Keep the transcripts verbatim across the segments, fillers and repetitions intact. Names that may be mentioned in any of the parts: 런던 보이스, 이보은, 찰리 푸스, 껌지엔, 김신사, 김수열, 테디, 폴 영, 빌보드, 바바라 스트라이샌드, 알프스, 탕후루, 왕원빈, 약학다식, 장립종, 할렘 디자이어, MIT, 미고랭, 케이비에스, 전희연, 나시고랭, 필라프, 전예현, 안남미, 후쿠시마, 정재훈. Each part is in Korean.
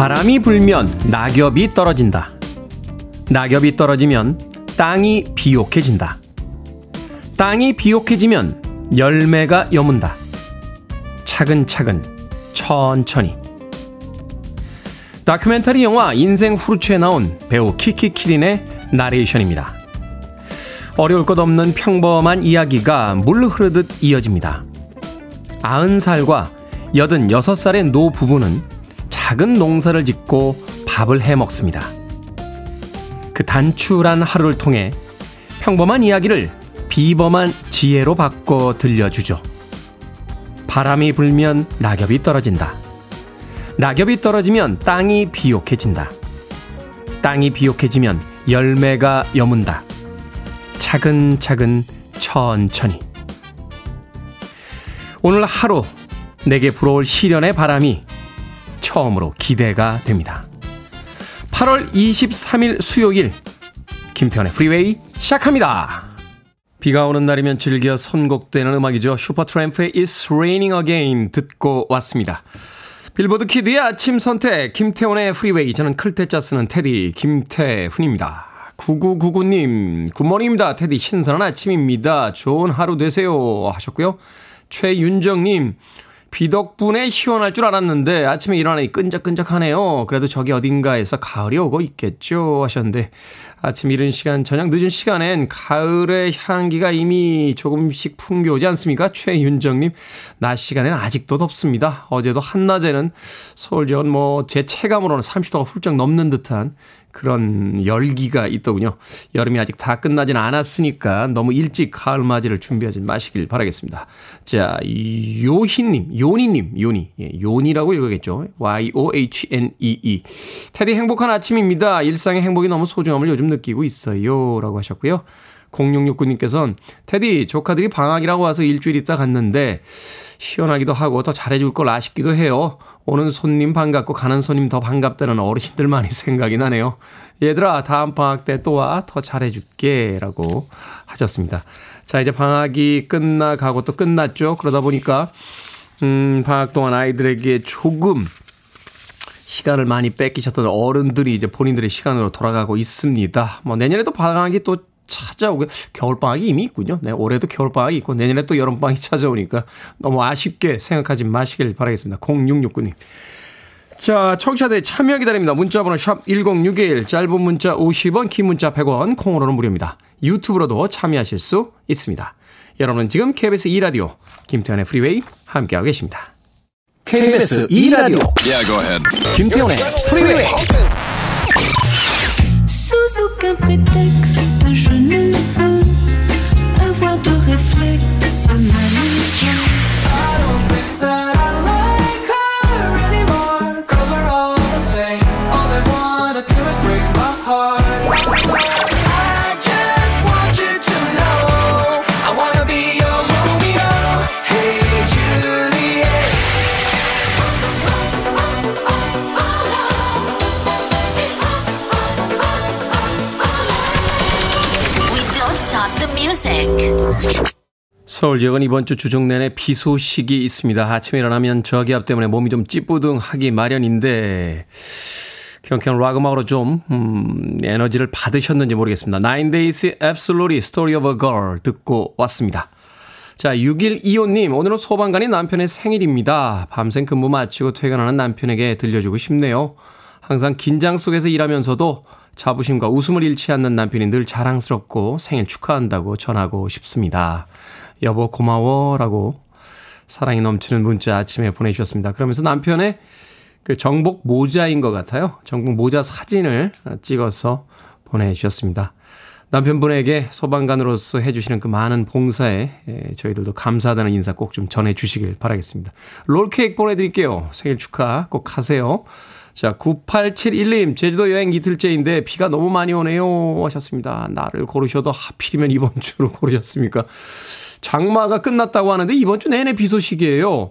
바람이 불면 낙엽이 떨어진다. 낙엽이 떨어지면 땅이 비옥해진다. 땅이 비옥해지면 열매가 여문다. 차근차근 천천히. 다큐멘터리 영화 인생 후르츠에 나온 배우 키키 키린의 나레이션입니다. 어려울 것 없는 평범한 이야기가 물 흐르듯 이어집니다. 아흔 살과 여든여섯 살의 노 부부는 작은 농사를 짓고 밥을 해먹습니다. 그 단출한 하루를 통해 평범한 이야기를 비범한 지혜로 바꿔 들려주죠. 바람이 불면 낙엽이 떨어진다. 낙엽이 떨어지면 땅이 비옥해진다. 땅이 비옥해지면 열매가 여문다. 차근차근 천천히. 오늘 하루 내게 불어올 시련의 바람이 처음으로 기대가 됩니다. 팔월 이십삼일 수요일, 김태현의 프리웨이 시작합니다. 비가 오는 날이면 즐겨 선곡되는 음악이죠. 슈퍼트램프의 It's Raining Again 듣고 왔습니다. 빌보드 키드의 아침 선택, 김태훈의 프리웨이. 저는 클테짜 쓰는 테디 김태훈입니다. 구구구구 님, 굿모닝입니다. 테디 신선한 아침입니다. 좋은 하루 되세요 하셨고요. 최윤정님, 비 덕분에 시원할 줄 알았는데 아침에 일어나니 끈적끈적하네요. 그래도 저기 어딘가에서 가을이 오고 있겠죠 하셨는데, 아침 이른 시간, 저녁 늦은 시간엔 가을의 향기가 이미 조금씩 풍겨오지 않습니까? 최윤정님, 낮 시간에는 아직도 덥습니다. 어제도 한낮에는 서울 지역 뭐 제 체감으로는 삼십 도가 훌쩍 넘는 듯한 그런 열기가 있더군요. 여름이 아직 다 끝나진 않았으니까 너무 일찍 가을 맞이를 준비하지 마시길 바라겠습니다. 자, 요희님, 요니님, 요니, 예, 요니라고 읽어야겠죠. 와이 오 에이치 엔 이 이. 테디 행복한 아침입니다. 일상의 행복이 너무 소중함을 요즘 느끼고 있어요 라고 하셨고요. 공육육구 님께서는 테디, 조카들이 방학이라고 와서 일주일 있다 갔는데 시원하기도 하고 더 잘해줄 걸 아쉽기도 해요. 오는 손님 반갑고 가는 손님 더 반갑다는 어르신들 많이 생각이 나네요. 얘들아, 다음 방학 때 또 와, 더 잘해줄게 라고 하셨습니다. 자, 이제 방학이 끝나가고 또 끝났죠. 그러다 보니까 음, 방학 동안 아이들에게 조금 시간을 많이 뺏기셨던 어른들이 이제 본인들의 시간으로 돌아가고 있습니다. 뭐 내년에도 방학이 또 찾아오고, 겨울방학이 이미 있군요. 네, 올해도 겨울방학이 있고 내년에 또 여름방학이 찾아오니까 너무 아쉽게 생각하지 마시길 바라겠습니다. 공육육구 님. 자, 청취자들의 참여 기다립니다. 문자번호 샵 일공육일, 짧은 문자 오십 원, 긴 문자 백 원, 콩으로는 무료입니다. 유튜브로도 참여하실 수 있습니다. 여러분은 지금 케이비에스 이 라디오 김태현의 프리웨이 함께하고 계십니다. 케이비에스 이 라디오 yeah, go ahead. 김태현의 프리웨이. Sous aucun prétexte, je ne veux avoir de réflexe malicieux. I don't think that I like her anymore. Girls are all the same. All they wanna do is break my heart. I just want you to know. I wanna be your Romeo. Hey, Juliet. 서울 지역은 이번 주 주중 내내 비 소식이 있습니다. 아침에 일어나면 저기압 때문에 몸이 좀 찌뿌둥하기 마련인데 경쾌한 락 음악으로 좀 음, 에너지를 받으셨는지 모르겠습니다. 나인 데이즈 Absolutely Story of a Girl 듣고 왔습니다. 자, 육일이오 님, 오늘은 소방관이 남편의 생일입니다. 밤샘 근무 마치고 퇴근하는 남편에게 들려주고 싶네요. 항상 긴장 속에서 일하면서도 자부심과 웃음을 잃지 않는 남편이 늘 자랑스럽고 생일 축하한다고 전하고 싶습니다. 여보 고마워 라고 사랑이 넘치는 문자 아침에 보내주셨습니다. 그러면서 남편의 그 정복 모자인 것 같아요. 정복 모자 사진을 찍어서 보내주셨습니다. 남편분에게 소방관으로서 해주시는 그 많은 봉사에 저희들도 감사하다는 인사 꼭 좀 전해주시길 바라겠습니다. 롤케이크 보내드릴게요. 생일 축하 꼭 하세요. 자, 구팔칠일 님, 제주도 여행 이틀째인데 비가 너무 많이 오네요 하셨습니다. 나를 고르셔도 하필이면 이번 주로 고르셨습니까? 장마가 끝났다고 하는데 이번 주 내내 비 소식이에요.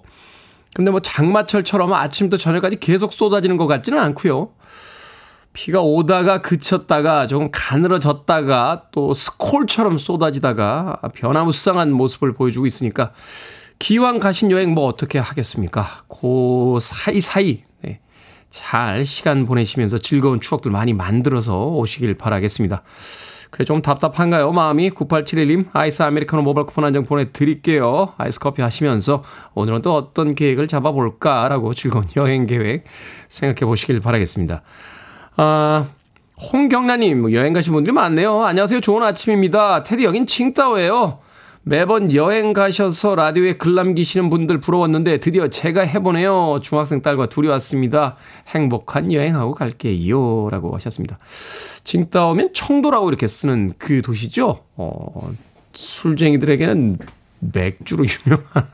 근데 뭐 장마철처럼 아침부터 저녁까지 계속 쏟아지는 것 같지는 않고요. 비가 오다가 그쳤다가 조금 가늘어졌다가 또 스콜처럼 쏟아지다가 변화무쌍한 모습을 보여주고 있으니까 기왕 가신 여행 뭐 어떻게 하겠습니까? 그 사이사이 잘 시간 보내시면서 즐거운 추억들 많이 만들어서 오시길 바라겠습니다. 그래 좀 답답한가요? 마음이. 구팔칠일 님 아이스 아메리카노 모바일 쿠폰 한 장 보내드릴게요. 아이스 커피 하시면서 오늘은 또 어떤 계획을 잡아볼까라고 즐거운 여행 계획 생각해 보시길 바라겠습니다. 아, 홍경란님 여행 가신 분들이 많네요. 안녕하세요. 좋은 아침입니다. 테디 여긴 칭따오예요. 매번 여행 가셔서 라디오에 글 남기시는 분들 부러웠는데 드디어 제가 해보네요. 중학생 딸과 둘이 왔습니다. 행복한 여행하고 갈게요. 라고 하셨습니다. 칭따오면 청도라고 이렇게 쓰는 그 도시죠. 어, 술쟁이들에게는 맥주로 유명한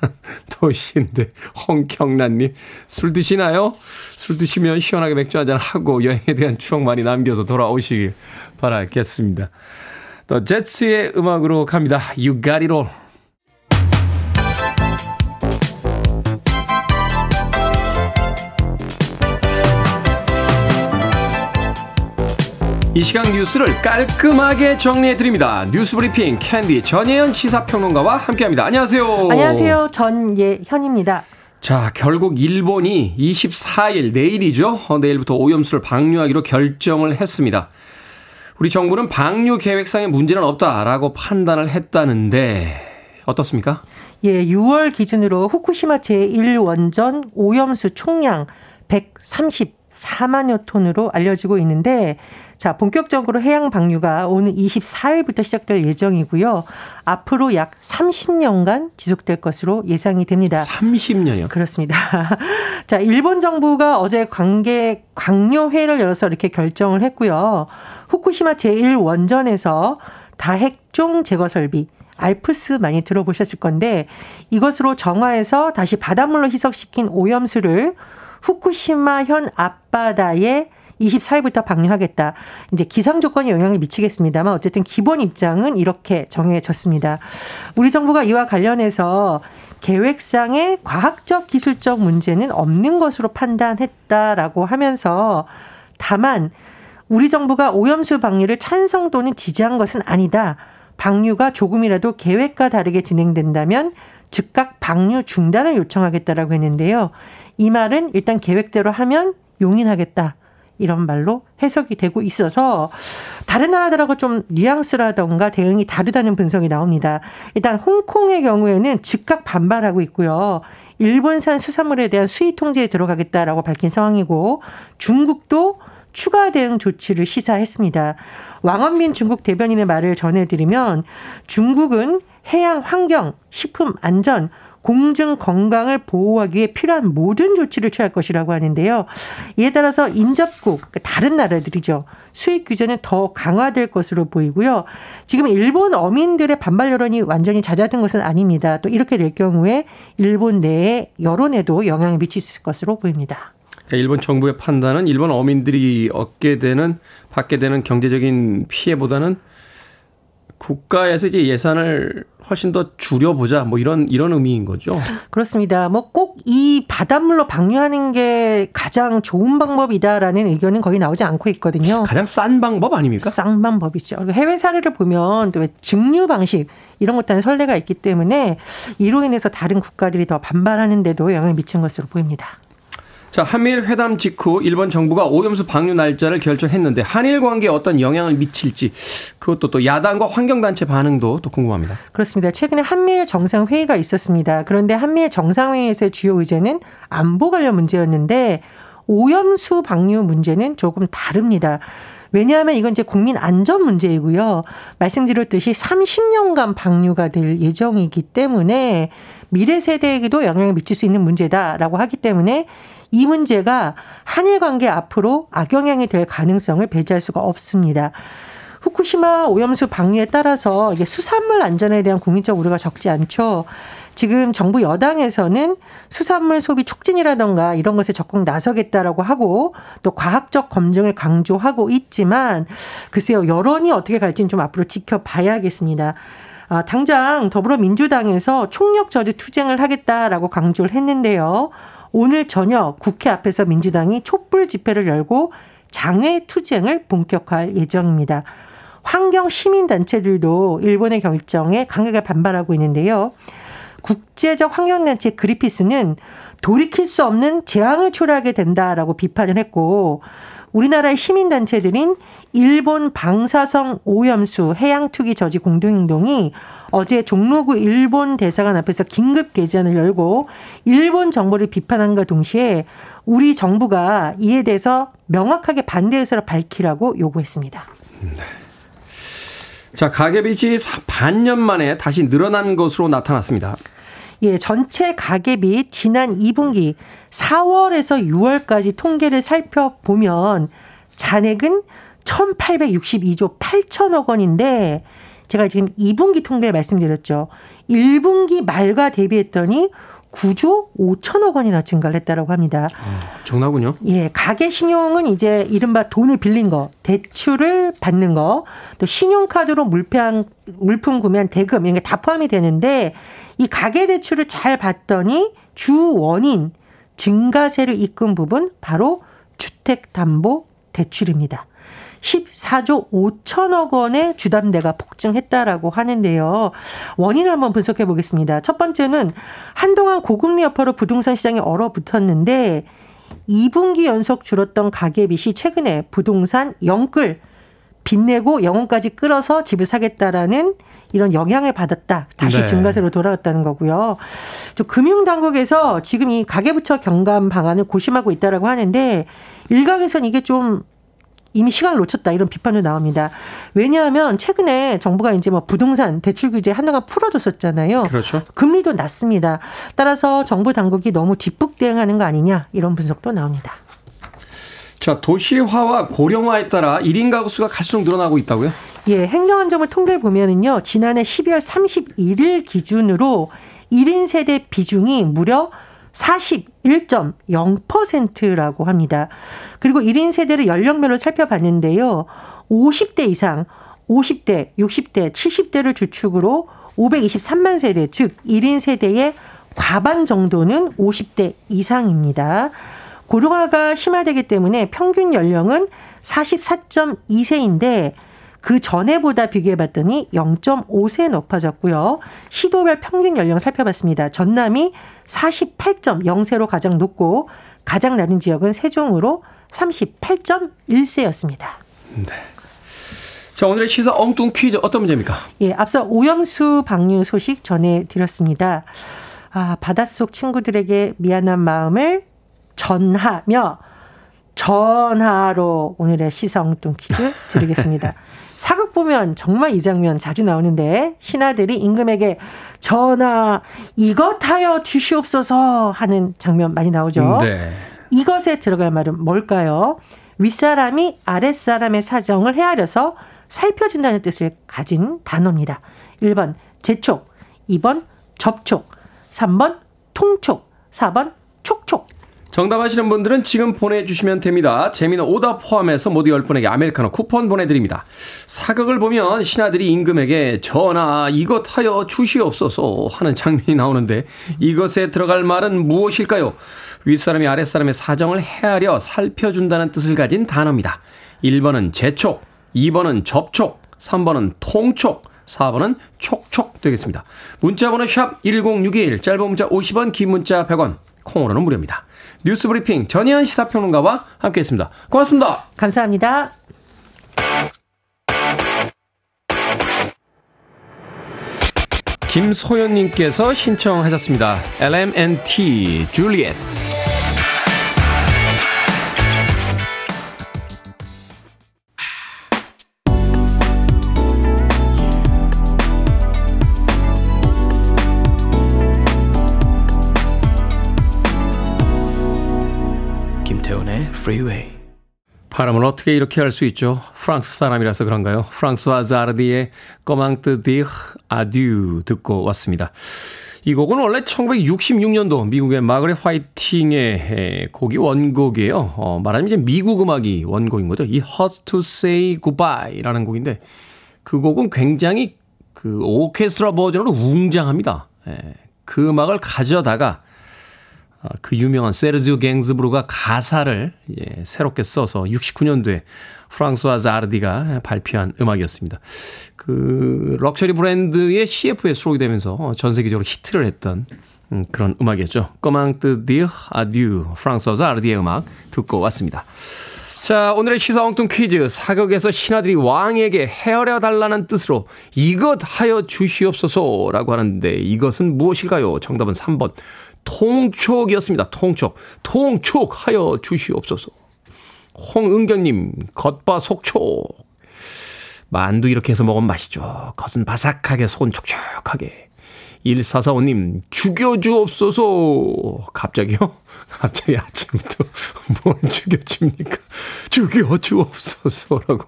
도시인데 홍경란님 술 드시나요? 술 드시면 시원하게 맥주 한잔하고 여행에 대한 추억 많이 남겨서 돌아오시길 바라겠습니다. 더 제츠의 음악으로 갑니다. You got it all. 이 시간 뉴스를 깔끔하게 정리해드립니다. 뉴스브리핑 캔디 전예현 시사평론가와 함께합니다. 안녕하세요. 안녕하세요. 전예현입니다. 자, 결국 일본이 이십사일 내일이죠. 내일부터 오염수를 방류하기로 결정을 했습니다. 우리 정부는 방류 계획상의 문제는 없다라고 판단을 했다는데 어떻습니까? 예, 유월 기준으로 후쿠시마 제일 원전 오염수 총량 백삼십사만여 톤으로 알려지고 있는데 자, 본격적으로 해양 방류가 오는 이십사일부터 시작될 예정이고요. 앞으로 약 삼십 년간 지속될 것으로 예상이 됩니다. 삼십 년이요? 그렇습니다. 자, 일본 정부가 어제 관계 광료회의를 열어서 이렇게 결정을 했고요. 후쿠시마 제일 원전에서 다핵종 제거 설비, 알프스 많이 들어보셨을 건데 이것으로 정화해서 다시 바닷물로 희석시킨 오염수를 후쿠시마현 앞바다에 이십사일부터 방류하겠다. 이제 기상 조건이 영향을 미치겠습니다만 어쨌든 기본 입장은 이렇게 정해졌습니다. 우리 정부가 이와 관련해서 계획상의 과학적 기술적 문제는 없는 것으로 판단했다라고 하면서 다만 우리 정부가 오염수 방류를 찬성 또는 지지한 것은 아니다. 방류가 조금이라도 계획과 다르게 진행된다면 즉각 방류 중단을 요청하겠다라고 했는데요. 이 말은 일단 계획대로 하면 용인하겠다. 이런 말로 해석이 되고 있어서 다른 나라들하고 좀 뉘앙스라던가 대응이 다르다는 분석이 나옵니다. 일단 홍콩의 경우에는 즉각 반발하고 있고요. 일본산 수산물에 대한 수입 통제에 들어가겠다라고 밝힌 상황이고 중국도 추가 대응 조치를 시사했습니다. 왕원빈 중국 대변인의 말을 전해드리면 중국은 해양 환경, 식품 안전, 공중 건강을 보호하기 위해 필요한 모든 조치를 취할 것이라고 하는데요. 이에 따라서 인접국, 다른 나라들이죠. 수입 규제는 더 강화될 것으로 보이고요. 지금 일본 어민들의 반발 여론이 완전히 잦아든 것은 아닙니다. 또 이렇게 될 경우에 일본 내의 여론에도 영향을 미칠 것으로 보입니다. 일본 정부의 판단은 일본 어민들이 얻게 되는, 받게 되는 경제적인 피해보다는 국가에서 이제 예산을 훨씬 더 줄여보자, 뭐 이런, 이런 의미인 거죠. 그렇습니다. 뭐 꼭 이 바닷물로 방류하는 게 가장 좋은 방법이다라는 의견은 거의 나오지 않고 있거든요. 가장 싼 방법 아닙니까? 싼 방법이죠. 해외 사례를 보면 또 증류 방식 이런 것도 선례가 있기 때문에 이로 인해서 다른 국가들이 더 반발하는데도 영향을 미친 것으로 보입니다. 자, 한미일 회담 직후 일본 정부가 오염수 방류 날짜를 결정했는데 한일 관계에 어떤 영향을 미칠지 그것도 또 야당과 환경단체 반응도 또 궁금합니다. 그렇습니다. 최근에 한미일 정상회의가 있었습니다. 그런데 한미일 정상회의에서의 주요 의제는 안보 관련 문제였는데 오염수 방류 문제는 조금 다릅니다. 왜냐하면 이건 이제 국민 안전 문제이고요. 말씀드렸듯이 삼십 년간 방류가 될 예정이기 때문에 미래 세대에게도 영향을 미칠 수 있는 문제다라고 하기 때문에 이 문제가 한일 관계 앞으로 악영향이 될 가능성을 배제할 수가 없습니다. 후쿠시마 오염수 방류에 따라서 이게 수산물 안전에 대한 국민적 우려가 적지 않죠. 지금 정부 여당에서는 수산물 소비 촉진이라든가 이런 것에 적극 나서겠다라고 하고 또 과학적 검증을 강조하고 있지만 글쎄요. 여론이 어떻게 갈지는 좀 앞으로 지켜봐야겠습니다. 아, 당장 더불어민주당에서 총력 저지 투쟁을 하겠다라고 강조를 했는데요. 오늘 저녁 국회 앞에서 민주당이 촛불 집회를 열고 장외 투쟁을 본격화할 예정입니다. 환경 시민 단체들도 일본의 결정에 강하게 반발하고 있는데요. 국제적 환경 단체 그린피스는 돌이킬 수 없는 재앙을 초래하게 된다라고 비판을 했고, 우리나라의 시민단체들인 일본 방사성 오염수 해양투기 저지 공동행동이 어제 종로구 일본 대사관 앞에서 긴급 게시판을 열고 일본 정부를 비판함과 동시에 우리 정부가 이에 대해서 명확하게 반대해서 밝히라고 요구했습니다. 네. 자, 가계빚이 반년 만에 다시 늘어난 것으로 나타났습니다. 예, 전체 가계빚 지난 이 분기 사월에서 유월까지 통계를 살펴보면 잔액은 천팔백육십이조 팔천억 원인데 제가 지금 이 분기 통계 말씀드렸죠. 일 분기 말과 대비했더니 구조 오천억 원이나 증가를 했다라고 합니다. 아, 정나군요. 예, 가계 신용은 이제 이른바 돈을 빌린 거, 대출을 받는 거, 또 신용카드로 물품, 물품 구매한 대금 이런 게 다 포함이 되는데 이 가계 대출을 잘 봤더니 주 원인 증가세를 이끈 부분 바로 주택담보대출입니다. 십사조 오천억 원의 주담대가 폭증했다라고 하는데요. 원인을 한번 분석해 보겠습니다. 첫 번째는 한동안 고금리 여파로 부동산 시장이 얼어붙었는데 이 분기 연속 줄었던 가계빚이 최근에 부동산 영끌, 빚내고 영혼까지 끌어서 집을 사겠다라는 이런 영향을 받았다. 다시 네. 증가세로 돌아왔다는 거고요. 금융당국에서 지금 이 가계부채 경감 방안을 고심하고 있다라고 하는데 일각에서는 이게 좀 이미 시간을 놓쳤다 이런 비판도 나옵니다. 왜냐하면 최근에 정부가 이제 뭐 부동산 대출 규제 한동안 풀어줬었잖아요. 그렇죠. 금리도 낮습니다. 따라서 정부 당국이 너무 뒷북 대응하는 거 아니냐 이런 분석도 나옵니다. 자, 도시화와 고령화에 따라 일 인 가구 수가 갈수록 늘어나고 있다고요? 예, 행정안전부 통계를 보면은요, 지난해 십이월 삼십일일 기준으로 일 인 세대 비중이 무려 사십일 점 영 퍼센트라고 합니다. 그리고 일 인 세대를 연령별로 살펴봤는데요. 오십 대 이상, 오십 대, 육십 대, 칠십 대를 주축으로 오백이십삼만 세대, 즉 일 인 세대의 과반 정도는 오십 대 이상입니다. 고령화가 심화되기 때문에 평균 연령은 사십사 점 이 세인데 그 전에보다 비교해봤더니 영 점 오 세 높아졌고요. 시도별 평균 연령 살펴봤습니다. 전남이 사십팔 점 영 세로 가장 높고 가장 낮은 지역은 세종으로 삼십팔 점 일 세였습니다. 네. 자, 오늘의 시사 엉뚱 퀴즈 어떤 문제입니까? 예, 앞서 오염수 방류 소식 전해드렸습니다. 아, 바닷속 친구들에게 미안한 마음을 전하며 전하로 오늘의 시사 엉뚱 퀴즈 드리겠습니다. 사극 보면 정말 이 장면 자주 나오는데 신하들이 임금에게 전하 이것하여 주시옵소서 하는 장면 많이 나오죠. 네. 이것에 들어갈 말은 뭘까요? 윗사람이 아랫사람의 사정을 헤아려서 살펴준다는 뜻을 가진 단어입니다. 일 번 재촉, 이 번 접촉, 삼 번 통촉, 사 번 촉촉. 정답하시는 분들은 지금 보내주시면 됩니다. 재미는 오답 포함해서 모두 열 분에게 아메리카노 쿠폰 보내드립니다. 사극을 보면 신하들이 임금에게 전하 이것하여 주시옵소서 하는 장면이 나오는데 이것에 들어갈 말은 무엇일까요? 윗사람이 아랫사람의 사정을 헤아려 살펴준다는 뜻을 가진 단어입니다. 일 번은 재촉, 이 번은 접촉, 삼 번은 통촉, 사 번은 촉촉 되겠습니다. 문자번호 샵 일공육일, 짧은 문자 오십 원, 긴 문자 백 원, 콩으로는 무료입니다. 뉴스 브리핑 전희연 시사평론가와 함께했습니다. 고맙습니다. 감사합니다. 김소연님께서 신청하셨습니다. 엘엠앤티 줄리엣. Freeway. 바람을 어떻게 이렇게 할 수 있죠? 프랑스 사람이라서 그런가요? 프랑스와 자르디의 꼬망트 디흐 아듀 듣고 왔습니다. 이 곡은 원래 천구백육십육년도 미국의 마그렛 화이팅의 곡이 원곡이에요. 어, 말하자면 이제 미국 음악이 원곡인 거죠. 이 Hard to Say Goodbye라는 곡인데 그 곡은 굉장히 그 오케스트라 버전으로 웅장합니다. 예, 그 음악을 가져다가 그 유명한 세르지오 갱스부르가 가사를 예, 새롭게 써서 육십구년도에 프랑수아 자르디가 발표한 음악이었습니다. 그 럭셔리 브랜드의 씨에프에 수록이 되면서 전 세계적으로 히트를 했던 음, 그런 음악이었죠. Comment dire adieu, 프랑스어자 아르디의 음악 듣고 왔습니다. 자, 오늘의 시사엉뚱 퀴즈. 사극에서 신하들이 왕에게 헤아려 달라는 뜻으로 이것 하여 주시옵소서라고 하는데 이것은 무엇일까요? 정답은 삼 번 통촉이었습니다. 통촉. 통촉 하여 주시옵소서. 홍은경님, 겉바 속촉. 만두 이렇게 해서 먹으면 맛있죠. 겉은 바삭하게 속은 촉촉하게. 일사사오님, 죽여주옵소서. 갑자기요? 갑자기 아침부터 뭘 죽여줍니까? 죽여주옵소서라고.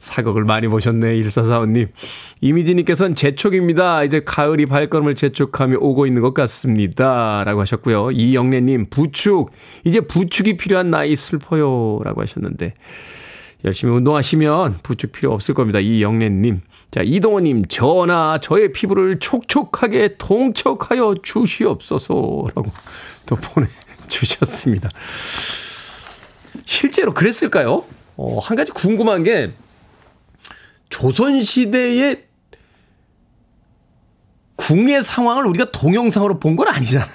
사극을 많이 보셨네, 일사사오님. 이미지님께서는 재촉입니다. 이제 가을이 발걸음을 재촉하며 오고 있는 것 같습니다. 라고 하셨고요. 이영래님, 부축. 이제 부축이 필요한 나이 슬퍼요. 라고 하셨는데. 열심히 운동하시면 부축 필요 없을 겁니다. 이영래님. 자, 이동호님, 전하, 저의 피부를 촉촉하게 통촉하여 주시옵소서라고 또 보내주셨습니다. 실제로 그랬을까요? 어, 한 가지 궁금한 게, 조선시대의 궁의 상황을 우리가 동영상으로 본 건 아니잖아요.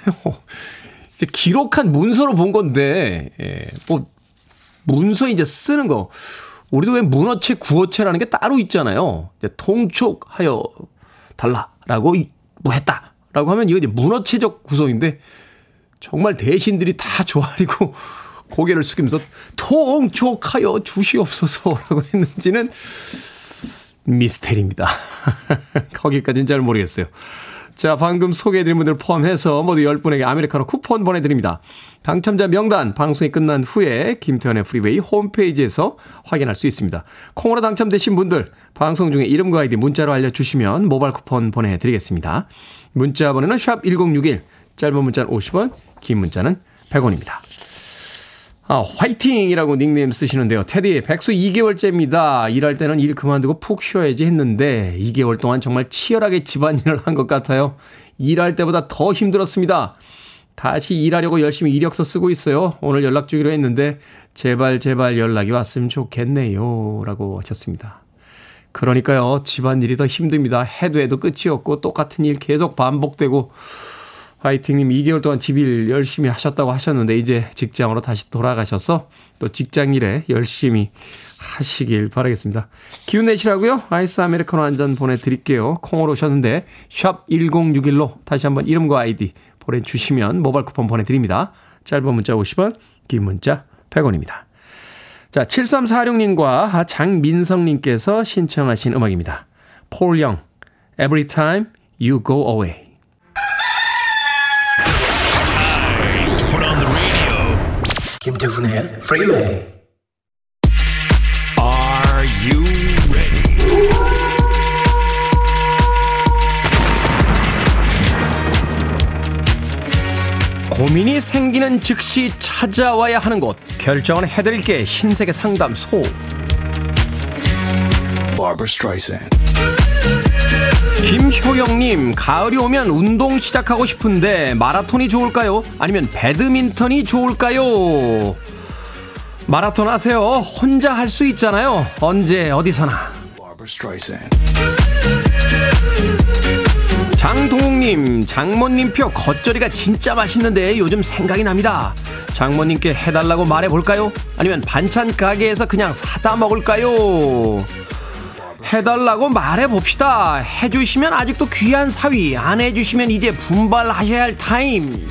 이제 기록한 문서로 본 건데, 예, 뭐, 문서 이제 쓰는 거. 우리도 왜 문어체, 구어체라는 게 따로 있잖아요. 통촉하여 달라라고 뭐 했다라고 하면 이거 이제 문어체적 구성인데 정말 대신들이 다 조아리고 고개를 숙이면서 통촉하여 주시옵소서라고 했는지는 미스테리입니다. 거기까지는 잘 모르겠어요. 자, 방금 소개해드린 분들 포함해서 모두 열 분에게 아메리카노 쿠폰 보내드립니다. 당첨자 명단 방송이 끝난 후에 김태현의 프리웨이 홈페이지에서 확인할 수 있습니다. 콩으로 당첨되신 분들 방송 중에 이름과 아이디 문자로 알려주시면 모바일 쿠폰 보내드리겠습니다. 문자 번호는 샵 천육십일, 짧은 문자는 오십 원, 긴 문자는 백 원입니다. 아, 화이팅이라고 닉네임 쓰시는데요. 테디, 백수 이 개월째입니다. 일할 때는 일 그만두고 푹 쉬어야지 했는데 이 개월 동안 정말 치열하게 집안일을 한 것 같아요. 일할 때보다 더 힘들었습니다. 다시 일하려고 열심히 이력서 쓰고 있어요. 오늘 연락 주기로 했는데 제발 제발 연락이 왔으면 좋겠네요. 라고 하셨습니다. 그러니까요. 집안일이 더 힘듭니다. 해도 해도 끝이 없고 똑같은 일 계속 반복되고. 화이팅님, 이 개월 동안 집일 열심히 하셨다고 하셨는데 이제 직장으로 다시 돌아가셔서 또 직장일에 열심히 하시길 바라겠습니다. 기운 내시라고요? 아이스 아메리카노 한 잔 보내드릴게요. 콩으로 오셨는데 샵 천육십일로 다시 한번 이름과 아이디 보내주시면 모바일 쿠폰 보내드립니다. 짧은 문자 오십 원, 긴 문자 백 원입니다. 자, 칠삼사육님과 장민성님께서 신청하신 음악입니다. 폴 영, Every Time You Go Away. 김태훈의 프리웨이. Are you ready? 고민이 생기는 즉시 찾아와야 하는 곳. 결정은 해드릴게. 신세계 상담소. Barbara Streisand. 김효영님, 가을이 오면 운동 시작하고 싶은데 마라톤이 좋을까요? 아니면 배드민턴이 좋을까요? 마라톤 하세요. 혼자 할 수 있잖아요. 언제 어디서나. 장동욱님, 장모님표 겉절이가 진짜 맛있는데 요즘 생각이 납니다. 장모님께 해달라고 말해볼까요? 아니면 반찬 가게에서 그냥 사다 먹을까요? 해달라고 말해봅시다. 해주시면 아직도 귀한 사위, 안 해주시면 이제 분발하셔야 할 타임.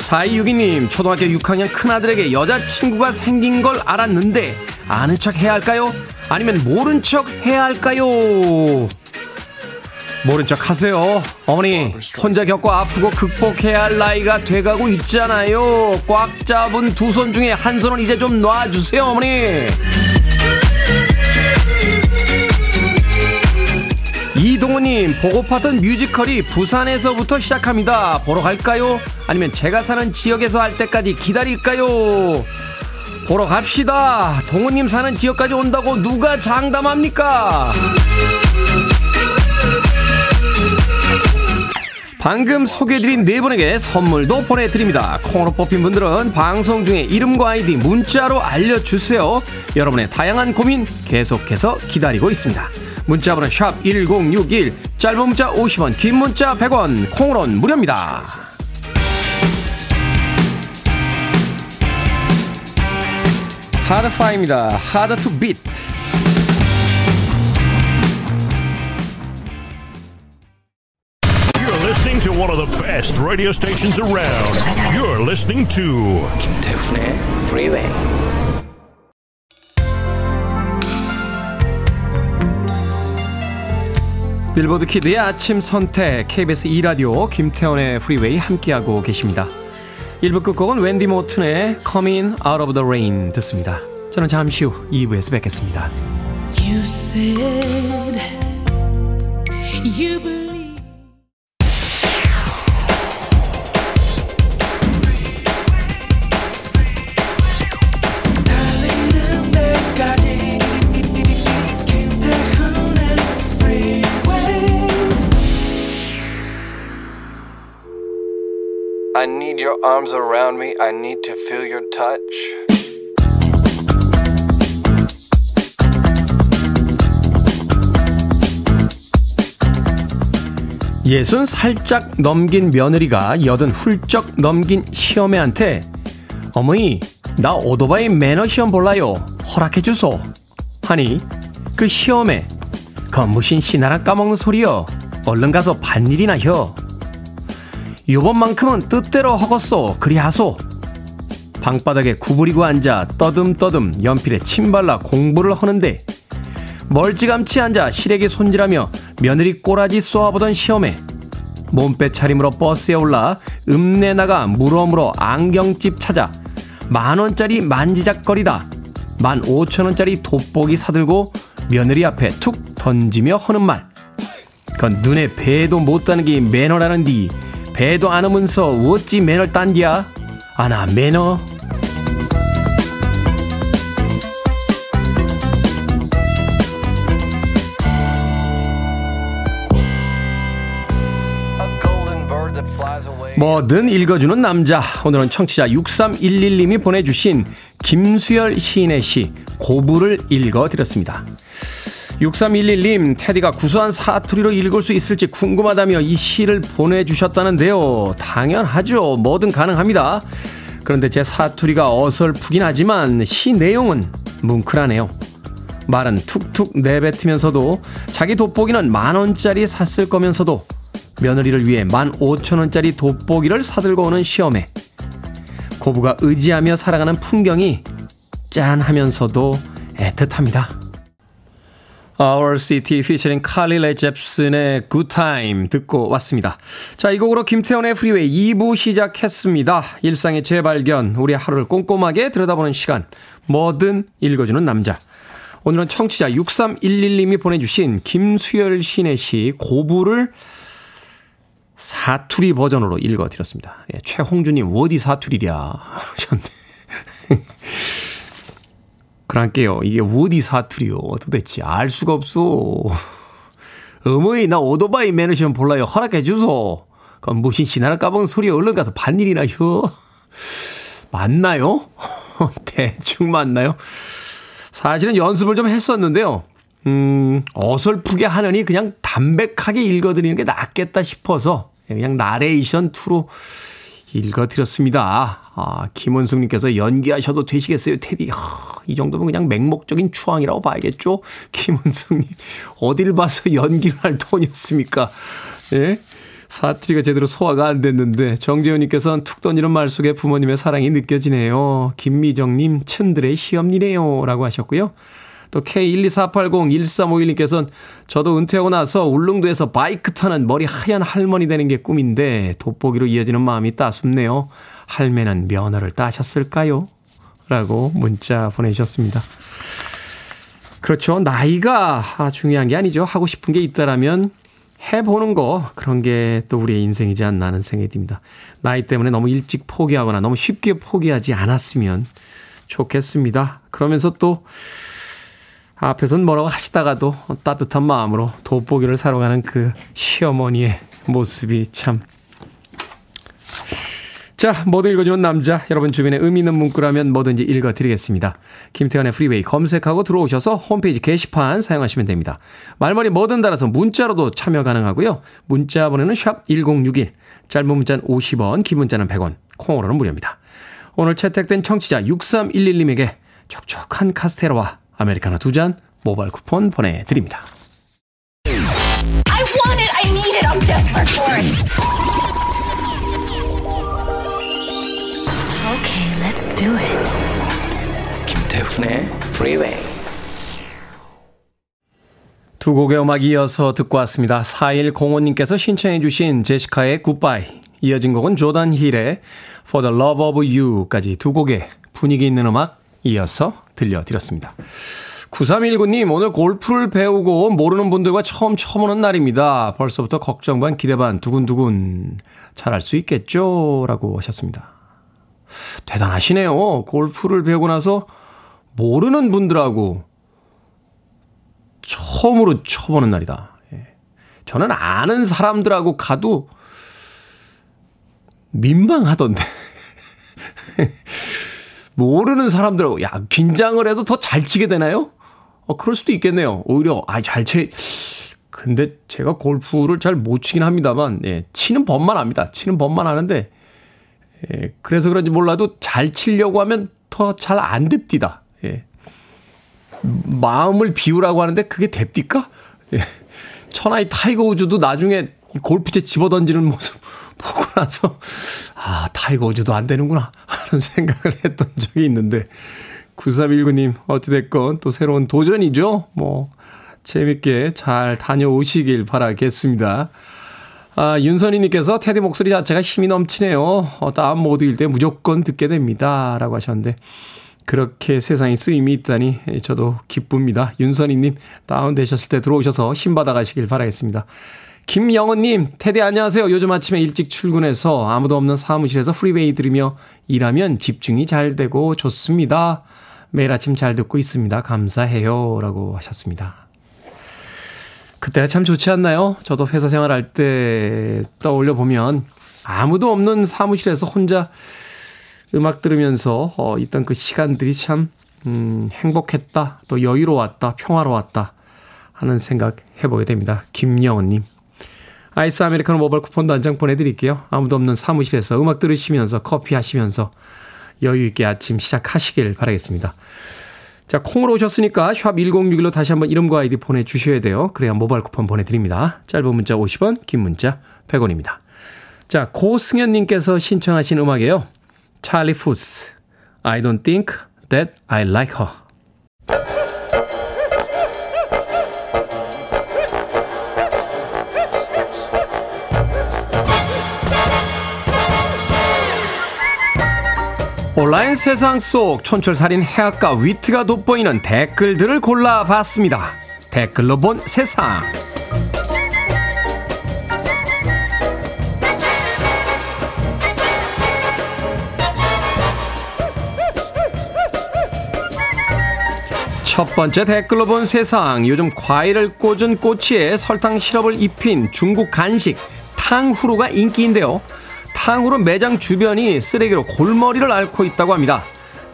사이육이님, 초등학교 육 학년 큰아들에게 여자친구가 생긴 걸 알았는데 아는 척 해야 할까요? 아니면 모른 척 해야 할까요? 모른 척 하세요. 어머니, 혼자 겪고 아프고 극복해야 할 나이가 돼가고 있잖아요. 꽉 잡은 두 손 중에 한 손을 이제 좀 놔주세요, 어머니. 이동호님, 보고팠던 뮤지컬이 부산에서부터 시작합니다. 보러 갈까요? 아니면 제가 사는 지역에서 할 때까지 기다릴까요? 보러 갑시다. 동호님 사는 지역까지 온다고 누가 장담합니까? 방금 소개해드린 네 분에게 선물도 보내드립니다. 콩으로 뽑힌 분들은 방송 중에 이름과 아이디 문자로 알려주세요. 여러분의 다양한 고민 계속해서 기다리고 있습니다. 문자번호 샵 천육십일, 짧은 문자 오십 원, 긴 문자 백 원, 콩으론 무료입니다. 하드파입니다. 하드 투 비트. You're listening to one of the best radio stations around. You're listening to 김태훈의 Freeway. 빌보드 키드의 아침 선택 케이비에스 이 라디오 김태원의 프리웨이 함께하고 계십니다. 일 부 끝곡은 웬디 모튼의 Come In Out of the Rain 듣습니다. 저는 잠시 후 이 부에서 뵙겠습니다. You said you believe. I need your arms around me. I need to feel your touch. 예순 살짝 넘긴 며느리가 여든 훌쩍 넘긴 시어매한테 어머니 나 오토바이 매너 시험 볼라요. 허락해 주소. 하니 그 시어매 거무신 시나라 까먹는 소리여. 얼른 가서 반일이나 혀. 요번만큼은 뜻대로 허겄소 그리하소. 방바닥에 구부리고 앉아 떠듬떠듬 연필에 침 발라 공부를 하는데 멀찌감치 앉아 시래기 손질하며 며느리 꼬라지 쏘아보던 시험에 몸빼 차림으로 버스에 올라 읍내 나가 물어물어 안경집 찾아 만원짜리 만지작거리다 만 오천원짜리 돋보기 사들고 며느리 앞에 툭 던지며 하는 말. 그건 눈에 배도 못다는 게 매너라는디 배도 안 오면서 어찌 매너를 딴디야? 아나 매너. 뭐든 읽어주는 남자. 오늘은 청취자 육삼일일님이 보내주신 김수열 시인의 시 고부를 읽어드렸습니다. 육삼일일님, 테디가 구수한 사투리로 읽을 수 있을지 궁금하다며 이 시를 보내주셨다는데요. 당연하죠. 뭐든 가능합니다. 그런데 제 사투리가 어설프긴 하지만 시 내용은 뭉클하네요. 말은 툭툭 내뱉으면서도 자기 돋보기는 만원짜리 샀을 거면서도 며느리를 위해 만 오천원짜리 돋보기를 사들고 오는 시험에 고부가 의지하며 살아가는 풍경이 짠하면서도 애틋합니다. Our City featuring 칼리 잽슨의 Good Time 듣고 왔습니다. 자, 이 곡으로 김태원의 프리웨이 이 부 시작했습니다. 일상의 재발견, 우리 하루를 꼼꼼하게 들여다보는 시간, 뭐든 읽어주는 남자. 오늘은 청취자 육삼일일님이 보내주신 김수열 시인의 시 고부를 사투리 버전으로 읽어드렸습니다. 예, 최홍주님 어디 사투리랴 하셨는데 그럴게요. 이게 어디 사투리요. 도대체 알 수가 없소. 어머니 나 오토바이 매너시험 볼라요. 허락해 주소. 그럼 무슨 시나라 까먹은 소리에 얼른 가서 반일이나 혀. 맞나요? 대충 맞나요? 사실은 연습을 좀 했었는데요. 음, 어설프게 하느니 그냥 담백하게 읽어드리는 게 낫겠다 싶어서 그냥 나레이션 투로 읽어드렸습니다. 아, 김원숙님께서 연기하셔도 되시겠어요, 테디? 아, 이 정도면 그냥 맹목적인 추앙이라고 봐야겠죠? 김원숙님, 어딜 봐서 연기를 할 돈이었습니까? 예? 사투리가 제대로 소화가 안 됐는데, 정재훈님께서는 툭 던지는 말 속에 부모님의 사랑이 느껴지네요. 김미정님, 츤들의 시험이네요. 라고 하셨고요. 또 케이 일이사팔공일삼오일님께서는 저도 은퇴하고 나서 울릉도에서 바이크 타는 머리 하얀 할머니 되는 게 꿈인데 돋보기로 이어지는 마음이 따숩네요. 할매는 면허를 따셨을까요? 라고 문자 보내주셨습니다. 그렇죠. 나이가 중요한 게 아니죠. 하고 싶은 게 있다라면 해보는 거, 그런 게 또 우리의 인생이지 않나 하는 생각이 듭니다. 나이 때문에 너무 일찍 포기하거나 너무 쉽게 포기하지 않았으면 좋겠습니다. 그러면서 또 앞에서는 뭐라고 하시다가도 따뜻한 마음으로 돋보기를 사러 가는 그 시어머니의 모습이 참 자, 뭐든 읽어주는 남자, 여러분 주변에 의미 있는 문구라면 뭐든지 읽어드리겠습니다. 김태현의 프리웨이 검색하고 들어오셔서 홈페이지 게시판 사용하시면 됩니다. 말머리 뭐든 달아서 문자로도 참여 가능하고요. 문자 번호는 샵 일공육일, 짧은 문자는 오십 원, 긴 문자는 백 원, 콩으로는 무료입니다. 오늘 채택된 청취자 육삼일일님에게 촉촉한 카스테라와 아메리카노 두 잔 모바일 쿠폰 보내드립니다. I want it, I need it, I'm desperate for it. Okay, let's do it. 김태훈의 프리웨이. 두 곡의 음악 이어서 듣고 왔습니다. 사일공오님께서 신청해 주신 제시카의 굿바이, 이어진 곡은 조던 힐의 For the Love of You까지 두 곡의 분위기 있는 음악 이어서 들려드렸습니다. 구삼일구님, 오늘 골프를 배우고 모르는 분들과 처음 쳐보는 날입니다. 벌써부터 걱정 반 기대 반 두근두근, 잘할 수 있겠죠? 라고 하셨습니다. 대단하시네요. 골프를 배우고 나서 모르는 분들하고 처음으로 쳐보는 날이다. 저는 아는 사람들하고 가도 민망하던데. 모르는 사람들하고, 야, 긴장을 해서 더 잘 치게 되나요? 어, 그럴 수도 있겠네요. 오히려, 아, 잘 치, 근데 제가 골프를 잘 못 치긴 합니다만, 예, 치는 법만 압니다. 치는 법만 아는데, 예, 그래서 그런지 몰라도 잘 치려고 하면 더 잘 안 됩디다. 예. 마음을 비우라고 하는데 그게 됩디까? 예. 천하의 타이거 우즈도 나중에 골프채 집어던지는 모습 보고 나서, 아, 타이거 우즈도 안 되는구나 하는 생각을 했던 적이 있는데, 구삼일구님, 어찌됐건 또 새로운 도전이죠. 뭐 재밌게 잘 다녀오시길 바라겠습니다. 아, 윤선희님께서 테디 목소리 자체가 힘이 넘치네요. 어, 다음 모드일 때 무조건 듣게 됩니다. 라고 하셨는데, 그렇게 세상에 쓰임이 있다니 저도 기쁩니다. 윤선희님, 다운되셨을 때 들어오셔서 힘받아가시길 바라겠습니다. 김영은님, 테디 안녕하세요. 요즘 아침에 일찍 출근해서 아무도 없는 사무실에서 프리웨이 들으며 일하면 집중이 잘 되고 좋습니다. 매일 아침 잘 듣고 있습니다. 감사해요. 라고 하셨습니다. 그때가 참 좋지 않나요? 저도 회사 생활할 때 떠올려 보면 아무도 없는 사무실에서 혼자 음악 들으면서 어, 있던 그 시간들이 참 음, 행복했다, 또 여유로웠다, 평화로웠다 하는 생각 해보게 됩니다. 김영은님, 아이스 아메리카노 모바일 쿠폰도 한 장 보내드릴게요. 아무도 없는 사무실에서 음악 들으시면서 커피 하시면서 여유 있게 아침 시작하시길 바라겠습니다. 자, 콩으로 오셨으니까 샵 일공육일로 다시 한번 이름과 아이디 보내주셔야 돼요. 그래야 모바일 쿠폰 보내드립니다. 짧은 문자 오십 원, 긴 문자 백 원입니다. 자, 고승현님께서 신청하신 음악이에요. 찰리 푸스, I don't think that I like her. 온라인 세상 속 촌철살인 해학과 위트가 돋보이는 댓글들을 골라봤습니다. 댓글로 본 세상. 첫 번째 댓글로 본 세상. 요즘 과일을 꽂은 꼬치에 설탕 시럽을 입힌 중국 간식 탕후루가 인기인데요. 탕후루 매장 주변이 쓰레기로 골머리를 앓고 있다고 합니다.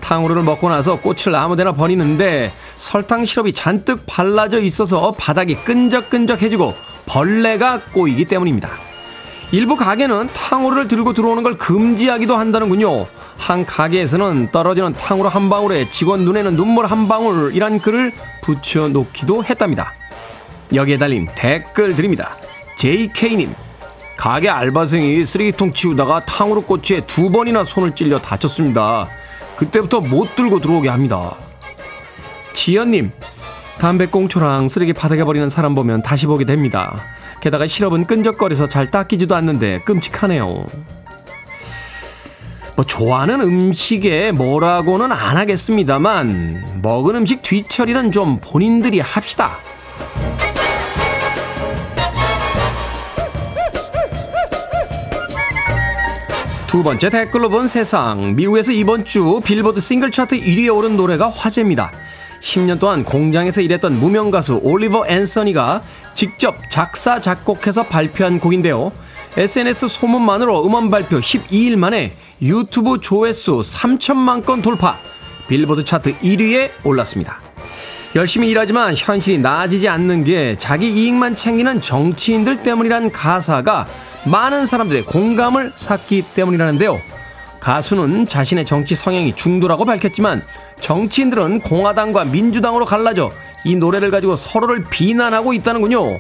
탕후루를 먹고 나서 꼬치를 아무데나 버리는데 설탕 시럽이 잔뜩 발라져 있어서 바닥이 끈적끈적해지고 벌레가 꼬이기 때문입니다. 일부 가게는 탕후루를 들고 들어오는 걸 금지하기도 한다는군요. 한 가게에서는 떨어지는 탕후루 한 방울에 직원 눈에는 눈물 한 방울이란 글을 붙여놓기도 했답니다. 여기에 달린 댓글 드립니다. 제이케이님, 가게 알바생이 쓰레기통 치우다가 탕후루 꼬치에 두 번이나 손을 찔려 다쳤습니다. 그때부터 못 들고 들어오게 합니다. 지연님, 담배꽁초랑 쓰레기 바닥에 버리는 사람 보면 다시 보게 됩니다. 게다가 시럽은 끈적거려서 잘 닦이지도 않는데 끔찍하네요. 뭐 좋아하는 음식에 뭐라고는 안 하겠습니다만 먹은 음식 뒤처리는 좀 본인들이 합시다. 두 번째 댓글로 본 세상. 미국에서 이번 주 빌보드 싱글 차트 일 위에 오른 노래가 화제입니다. 십 년 동안 공장에서 일했던 무명 가수 올리버 앤서니가 직접 작사 작곡해서 발표한 곡인데요. 에스엔에스 소문만으로 음원 발표 십이 일 만에 유튜브 조회수 삼천만 건 돌파, 빌보드 차트 일 위에 올랐습니다. 열심히 일하지만 현실이 나아지지 않는 게 자기 이익만 챙기는 정치인들 때문이란 가사가 많은 사람들의 공감을 샀기 때문이라는데요. 가수는 자신의 정치 성향이 중도라고 밝혔지만 정치인들은 공화당과 민주당으로 갈라져 이 노래를 가지고 서로를 비난하고 있다는군요.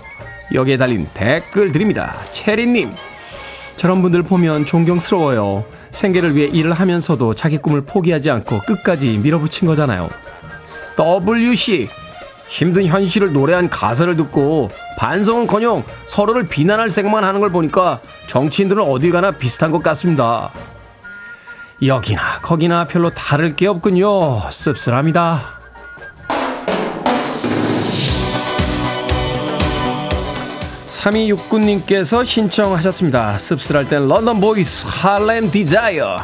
여기에 달린 댓글 드립니다. 체리님, 저런 분들 보면 존경스러워요. 생계를 위해 일을 하면서도 자기 꿈을 포기하지 않고 끝까지 밀어붙인 거잖아요. 더블유씨, 힘든 현실을 노래한 가사를 듣고 반성은커녕 서로를 비난할 생각만 하는 걸 보니까 정치인들은 어딜 가나 비슷한 것 같습니다. 여기나 거기나 별로 다를 게 없군요. 씁쓸합니다. 삼이육구 님께서 신청하셨습니다. 씁쓸할 땐 런던 보이스, 할렘 디자이어.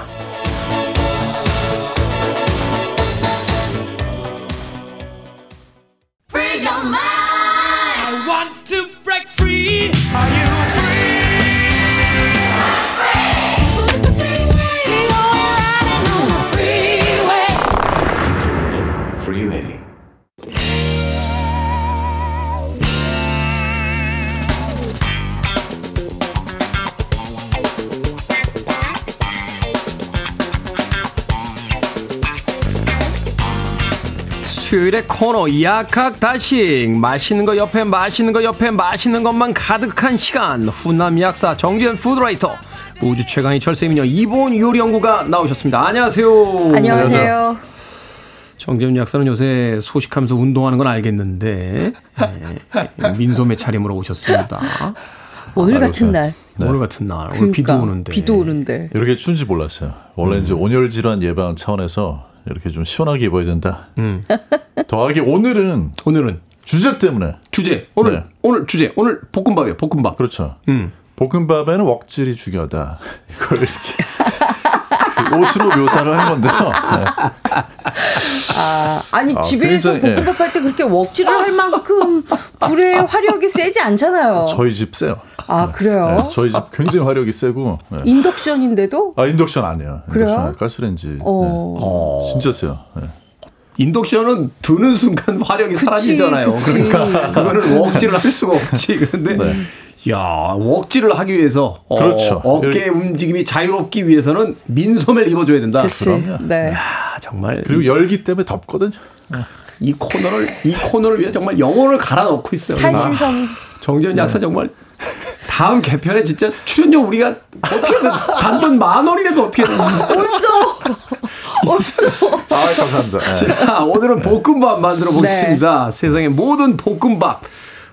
수요일의 코너 약학다식, 맛있는 거 옆에 맛있는 거 옆에 맛있는 것만 가득한 시간. 후남 약사 정재훈 푸드라이터, 우주 최강의 철새미녀 이보은 요리연구가 나오셨습니다. 안녕하세요. 안녕하세요. 정재훈 약사는 요새 소식하면서 운동하는 건 알겠는데 네, 민소매 차림으로 오셨습니다. 오늘 아, 같은 날. 네. 오늘 같은 날. 그러니까, 오늘 비도 오는데. 비도 오는데. 이렇게 추운지 몰랐어요. 원래 음. 이제 온열 질환 예방 차원에서 이렇게 좀 시원하게 입어야 된다. 음. 더하기 오늘은 오늘은 주제 때문에 주제 오늘 네. 오늘 주제 오늘 볶음밥이에요. 볶음밥. 그렇죠. 음. 볶음밥에는 웍질이 중요하다. 이걸 이제 옷으로 묘사를 한 건데요. 네. 아, 아니 아, 집에서 굉장히, 볶음밥 할 때 그렇게 웍질을 할 만큼 불의 화력이 세지 않잖아요. 저희 집 세요. 아 네. 그래요? 네. 저희 집 굉장히 화력이 세고 네. 인덕션인데도? 아 인덕션 아니에요. 그래요? 가스레인지. 어. 네. 진짜 세요. 네. 인덕션은 드는 순간 화력이 그치, 사라지잖아요. 그치. 그러니까 그거는 웍질을 할 수가 없지. 그런데 네. 야, 웍질을 하기 위해서 그렇죠. 어, 어깨 움직임이 자유롭기 위해서는 민소매를 입어줘야 된다. 그렇죠. 네. 야, 정말. 그리고 열기 때문에 덥거든요. 이 코너를 이 코너를 위해 정말 영혼을 갈아 넣고 있어요. 살신성. 정재훈 약사 네. 정말. 다음 개편에 진짜 출연료 우리가 어떻게든 단돈 만 원이라도 어떻게든 없어 없어. 아 감사합니다. 자, 오늘은 볶음밥 만들어 보겠습니다. 네. 세상의 모든 볶음밥.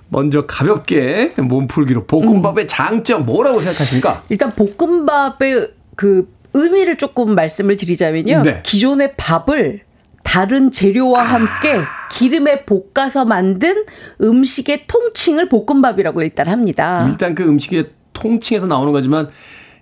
먼저 가볍게 몸풀기로 볶음밥의 음. 장점 뭐라고 생각하십니까? 일단 볶음밥의 그 의미를 조금 말씀을 드리자면요. 네. 기존의 밥을 다른 재료와 함께 기름에 볶아서 만든 음식의 통칭을 볶음밥이라고 일단 합니다. 일단 그 음식의 통칭에서 나오는 거지만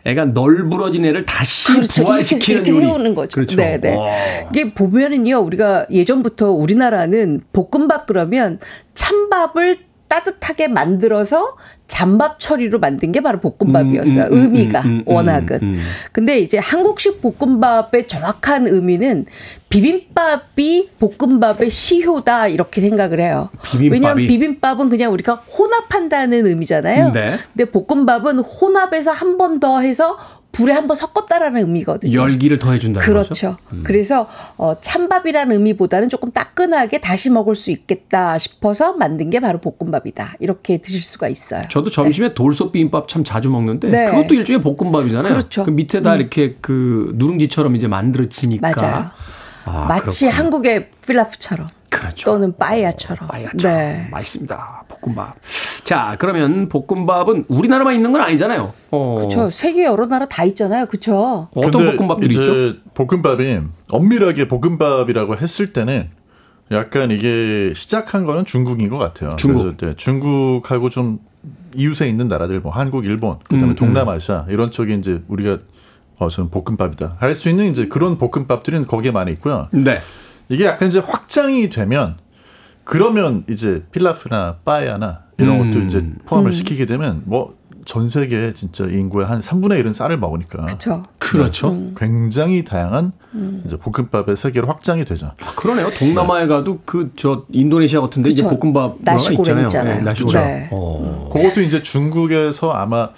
애가 널브러진 애를 다시 그렇죠. 부활시키는 이렇게, 이렇게 세우는 거죠. 그렇죠. 네네. 이게 보면은요, 우리가 예전부터 우리나라는 볶음밥 그러면 찬밥을 따뜻하게 만들어서 잔밥 처리로 만든 게 바로 볶음밥이었어요. 음, 음, 의미가 음, 음, 워낙은. 음, 음. 근데 이제 한국식 볶음밥의 정확한 의미는 비빔밥이 볶음밥의 시효다 이렇게 생각을 해요. 비빔밥이. 왜냐하면 비빔밥은 그냥 우리가 혼합한다는 의미잖아요. 네. 근데 볶음밥은 혼합해서 한 번 더 해서 불에 한번 섞었다라는 의미거든요. 열기를 더해준다는 그렇죠. 거죠. 그렇죠. 음. 그래서 어, 찬밥이라는 의미보다는 조금 따끈하게 다시 먹을 수 있겠다 싶어서 만든 게 바로 볶음밥이다. 이렇게 드실 수가 있어요. 저도 점심에 네. 돌솥비빔밥 참 자주 먹는데 네. 그것도 일종의 볶음밥이잖아요. 그렇죠. 그 밑에다 음. 이렇게 그 누룽지처럼 이제 만들어지니까. 맞아요. 아, 마치 그렇구나. 한국의 필라프처럼. 그렇죠. 또는 빠이야처럼. 빠이야처럼. 네. 맛있습니다. 볶음밥. 자, 그러면 볶음밥은 우리나라만 있는 건 아니잖아요. 어. 그렇죠. 세계 여러 나라 다 있잖아요. 그렇죠. 어떤 볶음밥들이 있죠? 볶음밥이 엄밀하게 볶음밥이라고 했을 때는 약간 이게 시작한 거는 중국인 것 같아요. 중국. 그래서 중국하고 좀 이웃에 있는 나라들, 뭐 한국, 일본, 그다음에 음, 동남아시아 음. 이런 쪽에 이제 우리가 어, 저는 볶음밥이다 할 수 있는 이제 그런 볶음밥들은 거기에 많이 있고요. 네. 이게 약간 이제 확장이 되면 그러면 이제 필라프나 빠야나 이런 음. 것도 이제 포함을 음. 시키게 되면 뭐 전 세계 진짜 인구의 한 삼분의 일은 쌀을 먹으니까. 그쵸. 그렇죠. 음. 굉장히 다양한 음. 이제 볶음밥의 세계로 확장이 되죠. 아, 그러네요. 동남아에 네. 가도 그 저 인도네시아 같은데 그쵸. 이제 볶음밥 나시고랭 있잖아요. 네, 나시고랭. 네. 어. 그것도 이제 중국에서 아마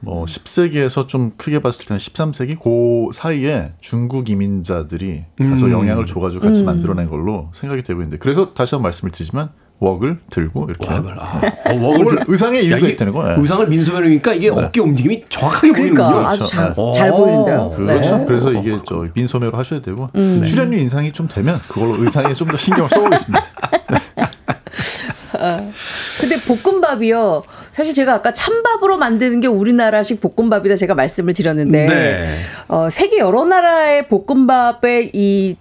뭐 십 세기에서 좀 크게 봤을 때는 십삼 세기 그 사이에 중국 이민자들이 가서 음. 영향을 줘가지고 같이 음. 만들어낸 걸로 생각이 되고 있는데 그래서 다시 한번 말씀을 드리지만. 웍을 들고 이렇게 웍을 아, 어, 웍을 의상에 이유가 있다는 거예요. 의상을 민소매니까 이게 네. 어깨 움직임이 정확하게 그러니까, 보이는군요. 아주 잘, 네. 잘 보이는데요. 그렇죠. 네. 그래서 이게 저 민소매로 하셔야 되고 음. 출연료 인상이 좀 되면 그걸로 의상에 좀 더 신경을 써보겠습니다. 아, 근데 볶음밥이요. 사실 제가 아까 찬밥으로 만드는 게 우리나라식 볶음밥이다 제가 말씀을 드렸는데 네. 어, 세계 여러 나라의 볶음밥의 이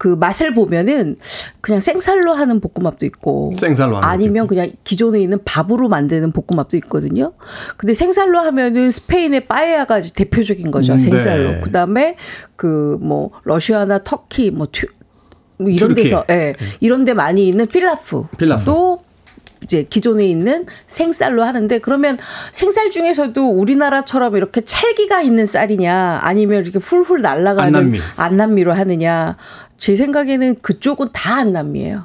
그 맛을 보면은 그냥 생쌀로 하는 볶음밥도 있고 생쌀로 하는 아니면 그냥 기존에 있는 밥으로 만드는 볶음밥도 있거든요. 근데 생쌀로 하면은 스페인의 빠에야가 대표적인 거죠. 네. 생쌀로. 그다음에 그 뭐 러시아나 터키 뭐, 튜, 뭐 이런 튀르키. 데서 예. 네. 이런 데 많이 있는 필라프. 필라프도 이제 기존에 있는 생쌀로 하는데 그러면 생쌀 중에서도 우리나라처럼 이렇게 찰기가 있는 쌀이냐 아니면 이렇게 훌훌 날아가는 안남미. 안남미로 하느냐 제 생각에는 그쪽은 다 안남미예요.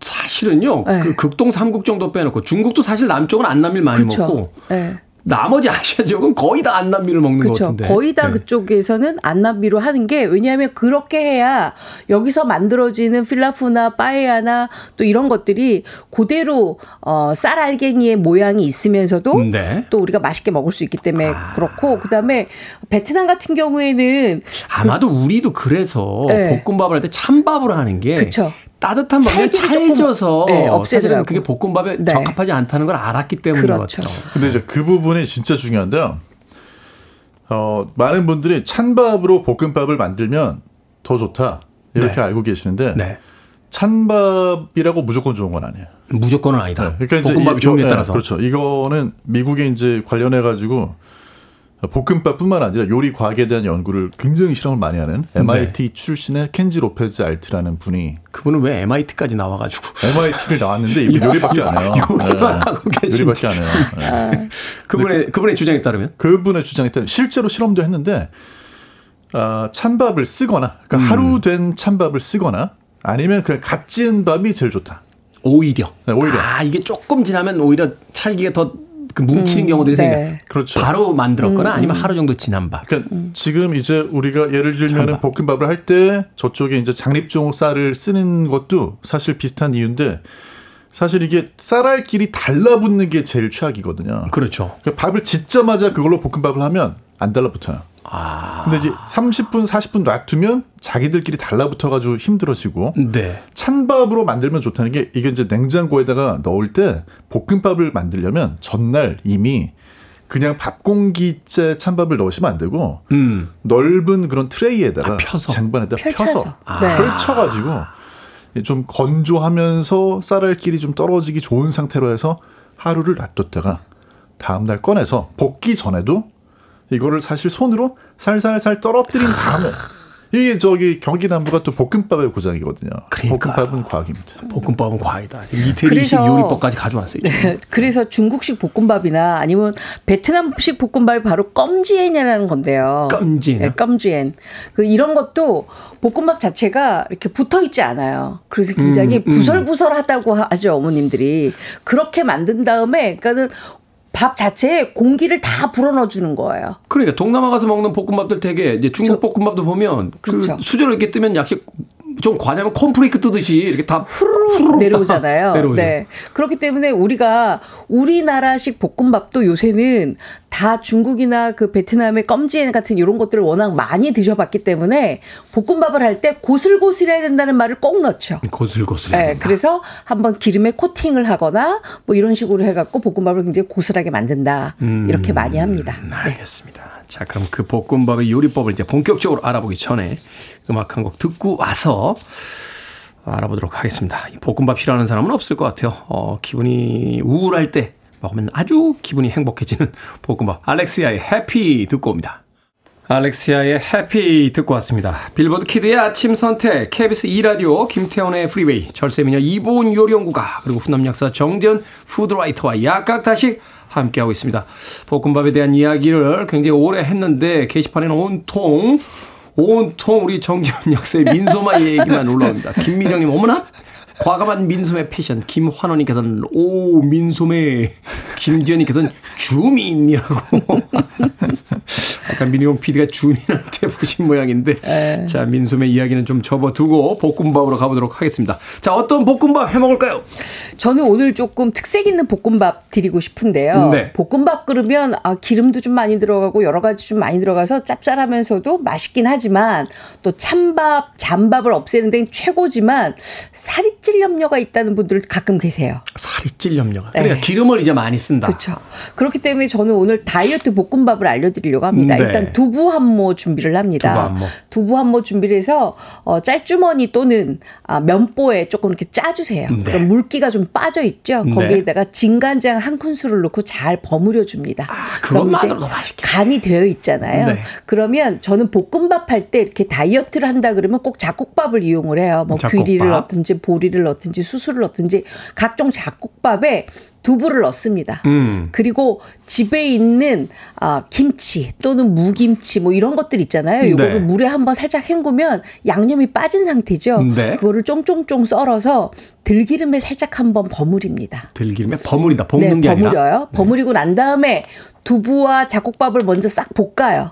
사실은요. 네. 그 극동 삼국 정도 빼놓고 중국도 사실 남쪽은 안남미를 많이 그쵸. 먹고 네. 나머지 아시아 지역은 거의 다 안남미를 먹는 그쵸. 것 같은데. 거의 다 네. 그쪽에서는 안남미로 하는 게 왜냐하면 그렇게 해야 여기서 만들어지는 필라프나 빠에야나 또 이런 것들이 그대로 어, 쌀알갱이의 모양이 있으면서도 네. 또 우리가 맛있게 먹을 수 있기 때문에 아. 그렇고 그다음에 베트남 같은 경우에는 아마도 그, 우리도 그래서 네. 볶음밥을 할 때 찬밥으로 하는 게 그쵸. 따뜻한 밥에 찰져서 네, 사실은 그게 볶음밥에 네. 적합하지 않다는 걸 알았기 때문인 것 같아요. 근데 이제 그 부분이 진짜 중요한데요. 어, 많은 분들이 찬밥으로 볶음밥을 만들면 더 좋다 이렇게 네. 알고 계시는데 네. 찬밥이라고 무조건 좋은 건 아니에요. 무조건은 아니다. 네. 그러니까 볶음밥이 좋은 에 따라서. 그렇죠. 이거는 미국에 이제 관련해 가지고 볶음밥뿐만 아니라 요리 과학에 대한 연구를 굉장히 실험을 많이 하는 엠아이티 네. 출신의 켄지 로페즈 알트라는 분이 그분은 왜 엠아이티까지 나와가지고 엠아이티를 나왔는데 이분 요리밖에 안 해요. 요리만 네. 하고 계신 요리밖에 안 해요. 네. 그분의 그분의 주장에 따르면 그분의 주장에 따르면 실제로 실험도 했는데 어, 찬밥을 쓰거나 그러니까 음. 하루 된 찬밥을 쓰거나 아니면 그냥 갓 지은 밥이 제일 좋다. 오히려 네, 오히려 아 이게 조금 지나면 오히려 찰기가 더 그 뭉치는 음, 경우들이 생겨. 네. 그렇죠. 바로 만들었거나 음, 음. 아니면 하루 정도 지난 밥. 그러니까 음. 지금 이제 우리가 예를 들면 볶음밥을 할 때 저쪽에 이제 장립종 쌀을 쓰는 것도 사실 비슷한 이유인데 사실 이게 쌀알끼리 달라붙는 게 제일 최악이거든요. 그렇죠. 그러니까 밥을 짓자마자 그걸로 볶음밥을 하면 안 달라붙어요. 아. 근데 이제 삼십 분, 사십 분 놔두면 자기들끼리 달라붙어가지고 힘들어지고. 네. 찬밥으로 만들면 좋다는 게 이게 이제 냉장고에다가 넣을 때 볶음밥을 만들려면 전날 이미 그냥 밥 공기째 찬밥을 넣으시면 안 되고 음. 넓은 그런 트레이에다가 아, 펴서. 쟁반에다 펼쳐서. 펴서 아. 펼쳐가지고 좀 건조하면서 쌀알끼리 좀 떨어지기 좋은 상태로 해서 하루를 놔뒀다가 다음날 꺼내서 볶기 전에도 이거를 사실 손으로 살살살 떨어뜨린 다음에 이게 저기 경기남부가 또 볶음밥의 고장이거든요. 그러니까요. 볶음밥은 과학입니다. 볶음밥은 과학이다. 지금 이태리식 요리법까지 가져왔어요. 네, 그래서 중국식 볶음밥이나 아니면 베트남식 볶음밥이 바로 껌지엔이라는 건데요. 껌지엔. 네, 껌지엔. 그 이런 것도 볶음밥 자체가 이렇게 붙어 있지 않아요. 그래서 굉장히 음, 음. 부설부설하다고 하죠 어머님들이. 그렇게 만든 다음에 그러니까는. 밥 자체에 공기를 다 불어넣어 주는 거예요. 그러니까 동남아 가서 먹는 볶음밥들 되게 이제 중국 저, 볶음밥도 보면 그렇죠. 그 수저를 이렇게 뜨면 약식 좀 과자면 콘프레이크 뜨듯이 이렇게 다 후루룩 내려오잖아요. 내려오죠. 네. 그렇기 때문에 우리가 우리나라식 볶음밥도 요새는 다 중국이나 그 베트남의 껌지엔 같은 이런 것들을 워낙 많이 드셔봤기 때문에 볶음밥을 할 때 고슬고슬해야 된다는 말을 꼭 넣죠. 고슬고슬해야 네, 된다. 그래서 한번 기름에 코팅을 하거나 뭐 이런 식으로 해갖고 볶음밥을 굉장히 고슬하게 만든다. 음, 이렇게 많이 합니다. 음, 알겠습니다. 네. 자, 그럼 그 볶음밥의 요리법을 이제 본격적으로 알아보기 전에 음악 한 곡 듣고 와서 알아보도록 하겠습니다. 볶음밥 싫어하는 사람은 없을 것 같아요. 어, 기분이 우울할 때 먹으면 아주 기분이 행복해지는 볶음밥 알렉시아의 해피 듣고 옵니다. 알렉시아의 해피 듣고 왔습니다. 빌보드 키드의 아침 선택, 케이비에스 이 라디오, 김태원의 프리웨이, 절세미녀 이보은 요리연구가, 그리고 훈남약사 정재훈 푸드라이터와 약학다식 함께하고 있습니다. 볶음밥에 대한 이야기를 굉장히 오래 했는데 게시판에는 온통 온통 우리 정재훈 약사의 민소만 얘기만 올라옵니다. 김미정님, 어머나? 과감한 민소매 패션. 김환호님께서는 오 민소매, 김지현님께서는 주민이라고. 아까 미니홈 피디가 주민할 때 보신 모양인데 에이. 자, 민소매 이야기는 좀 접어두고 볶음밥으로 가보도록 하겠습니다. 자, 어떤 볶음밥 해먹을까요? 저는 오늘 조금 특색 있는 볶음밥 드리고 싶은데요. 네. 볶음밥 그러면 아, 기름도 좀 많이 들어가고 여러 가지 좀 많이 들어가서 짭짤하면서도 맛있긴 하지만 또 찬밥, 잔밥을 없애는 데는 최고지만 살이 찔 염려가 있다는 분들 가끔 계세요. 살이 찔 염려가. 그러니까 네. 기름을 이제 많이 쓴다. 그렇죠. 그렇기 때문에 저는 오늘 다이어트 볶음밥을 알려드리려고 합니다. 네. 일단 두부 한 모 준비를 합니다. 두부 한 모. 두부 한 모 준비를 해서 어, 짤주머니 또는 아, 면보에 조금 이렇게 짜주세요. 네. 그럼 물기가 좀 빠져 있죠. 거기에다가 진간장 한 큰술을 넣고 잘 버무려 줍니다. 아, 그것만으로도 맛있겠다. 간이 되어 있잖아요. 네. 그러면 저는 볶음밥 할 때 이렇게 다이어트를 한다 그러면 꼭 잡곡밥을 이용을 해요. 뭐 잡곡밥. 귀리를 넣든지 보리 를 넣든지 수수를 넣든지 각종 잡곡밥에 두부를 넣습니다. 음. 그리고 집에 있는 어, 김치 또는 무김치 뭐 이런 것들 있잖아요. 이거를 네. 물에 한번 살짝 헹구면 양념이 빠진 상태죠. 네. 그거를 쫑쫑쫑 썰어서 들기름에 살짝 한번 버무립니다. 들기름에 버무린다. 볶는 네, 게 아니라. 버무려요. 네. 버무리고 난 다음에 두부와 잡곡밥을 먼저 싹 볶아요.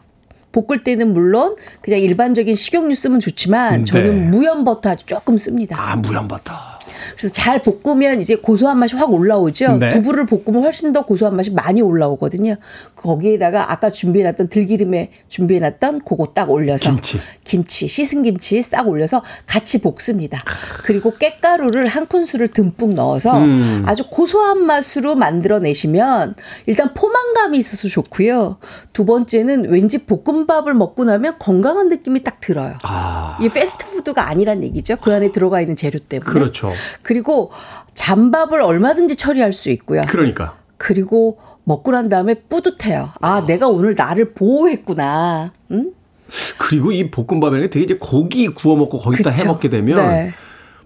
볶을 때는 물론 그냥 일반적인 식용유 쓰면 좋지만 저는 네. 무염버터 아주 조금 씁니다. 아, 무염버터. 그래서 잘 볶으면 이제 고소한 맛이 확 올라오죠. 네. 두부를 볶으면 훨씬 더 고소한 맛이 많이 올라오거든요. 거기에다가 아까 준비해놨던 들기름에 준비해놨던 그거 딱 올려서 김치, 김치 씻은 김치 싹 올려서 같이 볶습니다. 그리고 깻가루를 한 큰술을 듬뿍 넣어서 음. 아주 고소한 맛으로 만들어내시면 일단 포만감이 있어서 좋고요. 두 번째는 왠지 볶음밥을 먹고 나면 건강한 느낌이 딱 들어요. 아. 이게 패스트푸드가 아니란 얘기죠. 그 안에 들어가 있는 재료 때문에. 그렇죠. 그리고 잔밥을 얼마든지 처리할 수 있고요. 그러니까. 그리고 먹고 난 다음에 뿌듯해요. 아, 어. 내가 오늘 나를 보호했구나. 응? 그리고 이 볶음밥에 되게 이제 고기 구워 먹고 거기다 해 먹게 되면 네.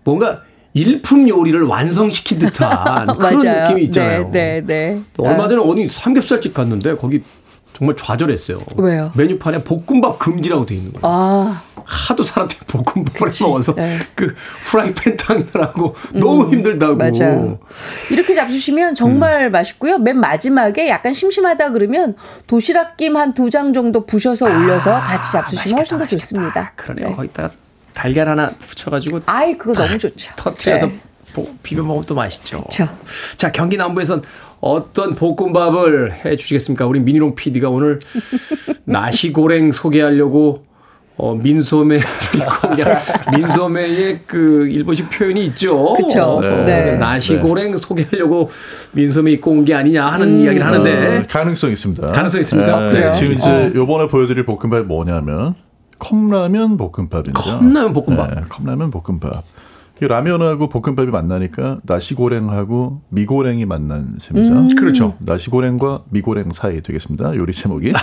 뭔가 일품 요리를 완성시킨 듯한 그런 느낌이 있잖아요. 네, 네, 네. 얼마 전에 어디 삼겹살집 갔는데 거기 정말 좌절했어요. 왜요? 메뉴판에 볶음밥 금지라고 돼 있는 거예요. 아. 하도 사람들이 볶음밥을 그치. 먹어서 네. 그 프라이팬 닦느라고 음, 너무 힘들다고. 맞아요. 이렇게 잡수시면 정말 음. 맛있고요. 맨 마지막에 약간 심심하다 그러면 도시락 김 한 두 장 정도 부셔서 올려서 아, 같이 잡수시면 맛있겠다, 훨씬 더 맛있겠다. 좋습니다. 그러네요. 네. 거기다가 달걀 하나 부쳐가지고. 아이, 그거 너무 좋죠. 터트려서. 네. 비벼 먹으면 또 맛있죠. 그렇죠. 자, 경기 남부에선 어떤 볶음밥을 해주시겠습니까? 우리 미니롱 피디가 오늘 나시고랭 소개하려고 어, 민소매를 민소매의 그 일본식 표현이 있죠. 그렇죠. 네. 네. 나시고랭 소개하려고 민소매 입고 온 게 아니냐 하는 음. 이야기를 하는데 어, 가능성 있습니다. 가능성 있습니다. 네. 네. 지금 이제 이번에 어. 보여드릴 볶음밥이 뭐냐면 컵라면 볶음밥입니다. 컵라면 볶음밥. 네. 컵라면 볶음밥. 라면하고 볶음밥이 만나니까 나시고랭하고 미고랭이 만난 셈이죠. 음. 그렇죠. 나시고랭과 미고랭 사이 되겠습니다. 요리 제목이. 네.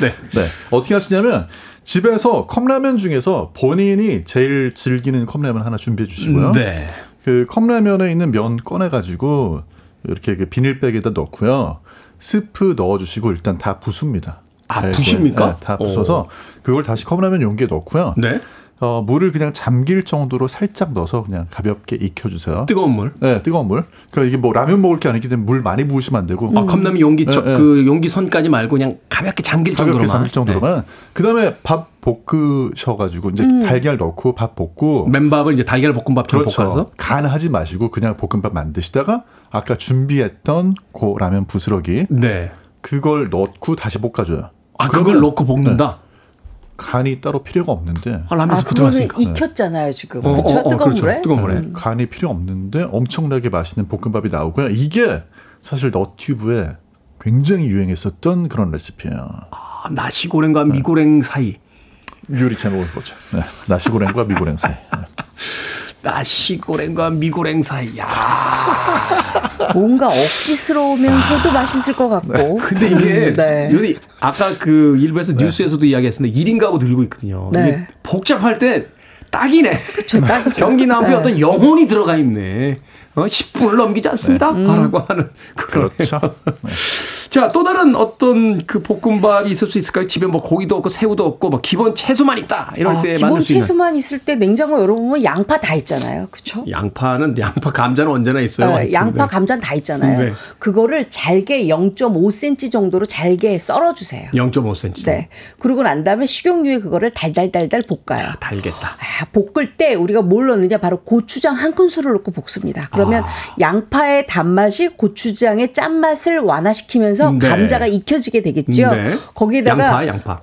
네. 네. 어떻게 하시냐면 집에서 컵라면 중에서 본인이 제일 즐기는 컵라면 하나 준비해 주시고요. 네. 그 컵라면에 있는 면 꺼내가지고 이렇게 비닐백에다 넣고요. 스프 넣어주시고 일단 다 부숩니다. 아, 부십니까? 네, 다 부숴서 오. 그걸 다시 컵라면 용기에 넣고요. 네. 어, 물을 그냥 잠길 정도로 살짝 넣어서 그냥 가볍게 익혀주세요. 뜨거운 물? 네, 뜨거운 물. 그러니까 이게 뭐 라면 먹을 게 아니기 때문에 물 많이 부으시면 안 되고. 음. 아, 컵라면 용기, 네, 네. 그 용기 선까지 말고 그냥 가볍게 잠길 가볍게 정도로만. 가볍게 잠길 정도로만. 네. 그 다음에 밥 볶으셔가지고 이제 음. 달걀 넣고 밥 볶고. 맨밥을 이제 달걀 볶음밥처럼 그렇죠. 볶아서. 간하지 마시고 그냥 볶음밥 만드시다가 아까 준비했던 그 라면 부스러기. 네. 그걸 넣고 다시 볶아줘요. 아, 그걸 넣고 볶는다? 네. 간이 따로 필요가 없는데. 아, 라면에서 부드러웠으니까. 아, 익혔잖아요 지금. 어, 그렇죠? 어, 어, 뜨거운 그렇죠. 물에. 뜨거운 물에. 음. 간이 필요 없는데 엄청나게 맛있는 볶음밥이 나오고요. 이게 사실 너튜브에 굉장히 유행했었던 그런 레시피예요. 아, 나시고랭과 미고랭 네. 사이. 요리 제목을 보죠. 네. 나시고랭과 미고랭 사이. 네. 나시고랭과 미고랭 사이. 야 뭔가 억지스러우면서도 아. 맛있을 것 같고. 네. 근데 이게 네. 요리 아까 그 일부에서 네. 뉴스에서도 이야기했었는데 일 인 가구 들고 있거든요. 네. 이게 복잡할 때 딱이네. 그쵸, 딱이죠. 경기 남부에 네. 어떤 영혼이 들어가 있네. 어, 십 분을 넘기지 않습니다. 네. 음. 라고 하는 그런. 그렇죠. 네. 자, 또 다른 어떤 그 볶음밥이 있을 수 있을까요? 집에 뭐 고기도 없고 새우도 없고 막 기본 채소만 있다. 이럴 아, 때 만들 수 있는. 기본 채소만 있을 때 냉장고 열어보면 양파 다 있잖아요. 그렇죠? 양파는 양파 감자는 언제나 있어요. 네, 양파 감자는 다 있잖아요. 네. 그거를 잘게 영점오 센티미터 정도로 잘게 썰어주세요. 영점오 센티미터. 네. 그러고 난 다음에 식용유에 그거를 달달달달 볶아요. 아, 달겠다. 아, 볶을 때 우리가 뭘 넣느냐? 바로 고추장 한 큰술을 넣고 볶습니다. 그러면 아. 양파의 단맛이 고추장의 짠맛을 완화시키면서 네. 감자가 익혀지게 되겠죠. 네. 거기에다가 양파, 양파.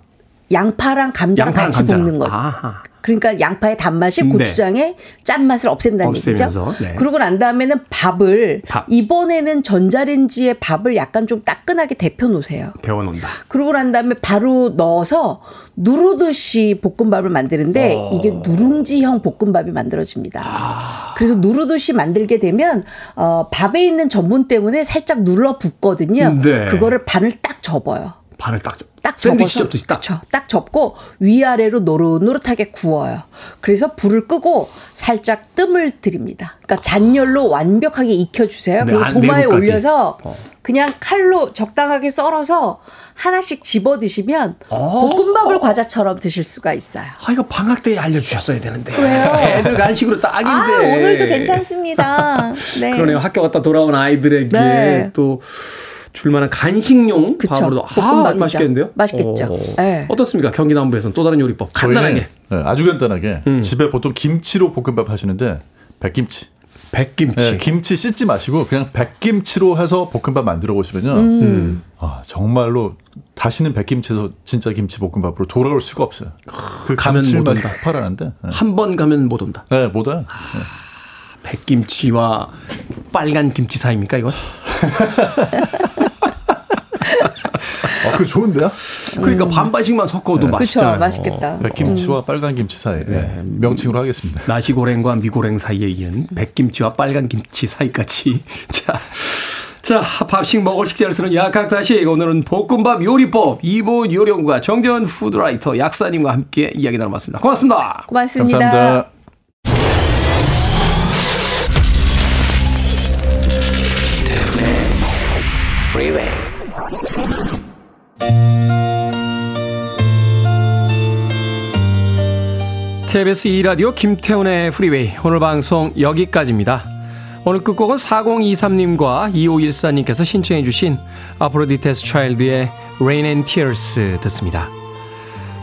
양파랑 감자랑 양파랑 같이 감자. 볶는 거예요. 아하. 그러니까 양파의 단맛이 고추장의 네. 짠맛을 없앤다는 없애면서, 얘기죠. 네. 그러고 난 다음에는 밥을 밥. 이번에는 전자레인지에 밥을 약간 좀 따끈하게 데펴놓으세요. 데워놓는다. 그러고 난 다음에 바로 넣어서 누르듯이 볶음밥을 만드는데 어. 이게 누룽지형 볶음밥이 만들어집니다. 아. 그래서 누르듯이 만들게 되면 어, 밥에 있는 전분 때문에 살짝 눌러 붓거든요. 네. 그거를 반을 딱 접어요. 반을 딱 접어요. 딱 샌드위치 접듯이 딱. 그렇죠. 딱 접고 위아래로 노릇노릇하게 구워요. 그래서 불을 끄고 살짝 뜸을 들입니다. 그러니까 잔열로 완벽하게 익혀주세요. 네, 그리고 도마에 내부까지. 올려서 어. 그냥 칼로 적당하게 썰어서 하나씩 집어 드시면 어? 볶음밥을 어? 과자처럼 드실 수가 있어요. 아 이거 방학 때 알려주셨어야 되는데. 왜요? 애들 간식으로 딱인데. 아 오늘도 괜찮습니다. 네. 그러네요. 학교 갔다 돌아온 아이들에게 네. 또. 줄만한 간식용 그쵸. 밥으로도 아, 맛있겠는데요? 맛있겠죠. 네. 어떻습니까? 경기 남부에서는 또 다른 요리법 간단하게 네, 아주 간단하게 음. 집에 보통 김치로 볶음밥 하시는데 백김치 백김치 네, 김치 씻지 마시고 그냥 백김치로 해서 볶음밥 만들어 보시면요 음. 아, 정말로 다시는 백김치에서 진짜 김치 볶음밥으로 돌아올 수가 없어요. 그 감칠맛이 폭발하는데 네. 한 번 가면 못 온다. 네, 못 와요. 네. 백김치와 빨간 김치 사이입니까 이건? 아, 그 좋은데요? 그러니까 음. 반반씩만 섞어도 네. 맛있잖아요. 그쵸, 맛있겠다. 백김치와 음. 빨간 김치 사이 네. 명칭으로 하겠습니다. 나시고랭과 미고랭 사이에 이은 백김치와 빨간 김치 사이까지. 자, 자 밥식 먹을 식재를 쓰는 약학다식 오늘은 볶음밥 요리법 이보은 요리연구가 정재훈 푸드라이터 약사님과 함께 이야기 나눠봤습니다. 고맙습니다. 고맙습니다. 감사합니다. 케이비에스 이 라디오 김태훈의 프리웨이 오늘 방송 여기까지입니다. 오늘 끝곡은 사공이삼님과 이오일사님께서 신청해 주신 아프로디테스 차일드의 Rain and Tears 듣습니다.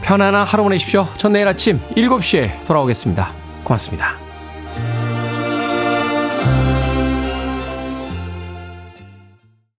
편안한 하루 보내십시오. 전 내일 아침 일곱 시에 돌아오겠습니다. 고맙습니다.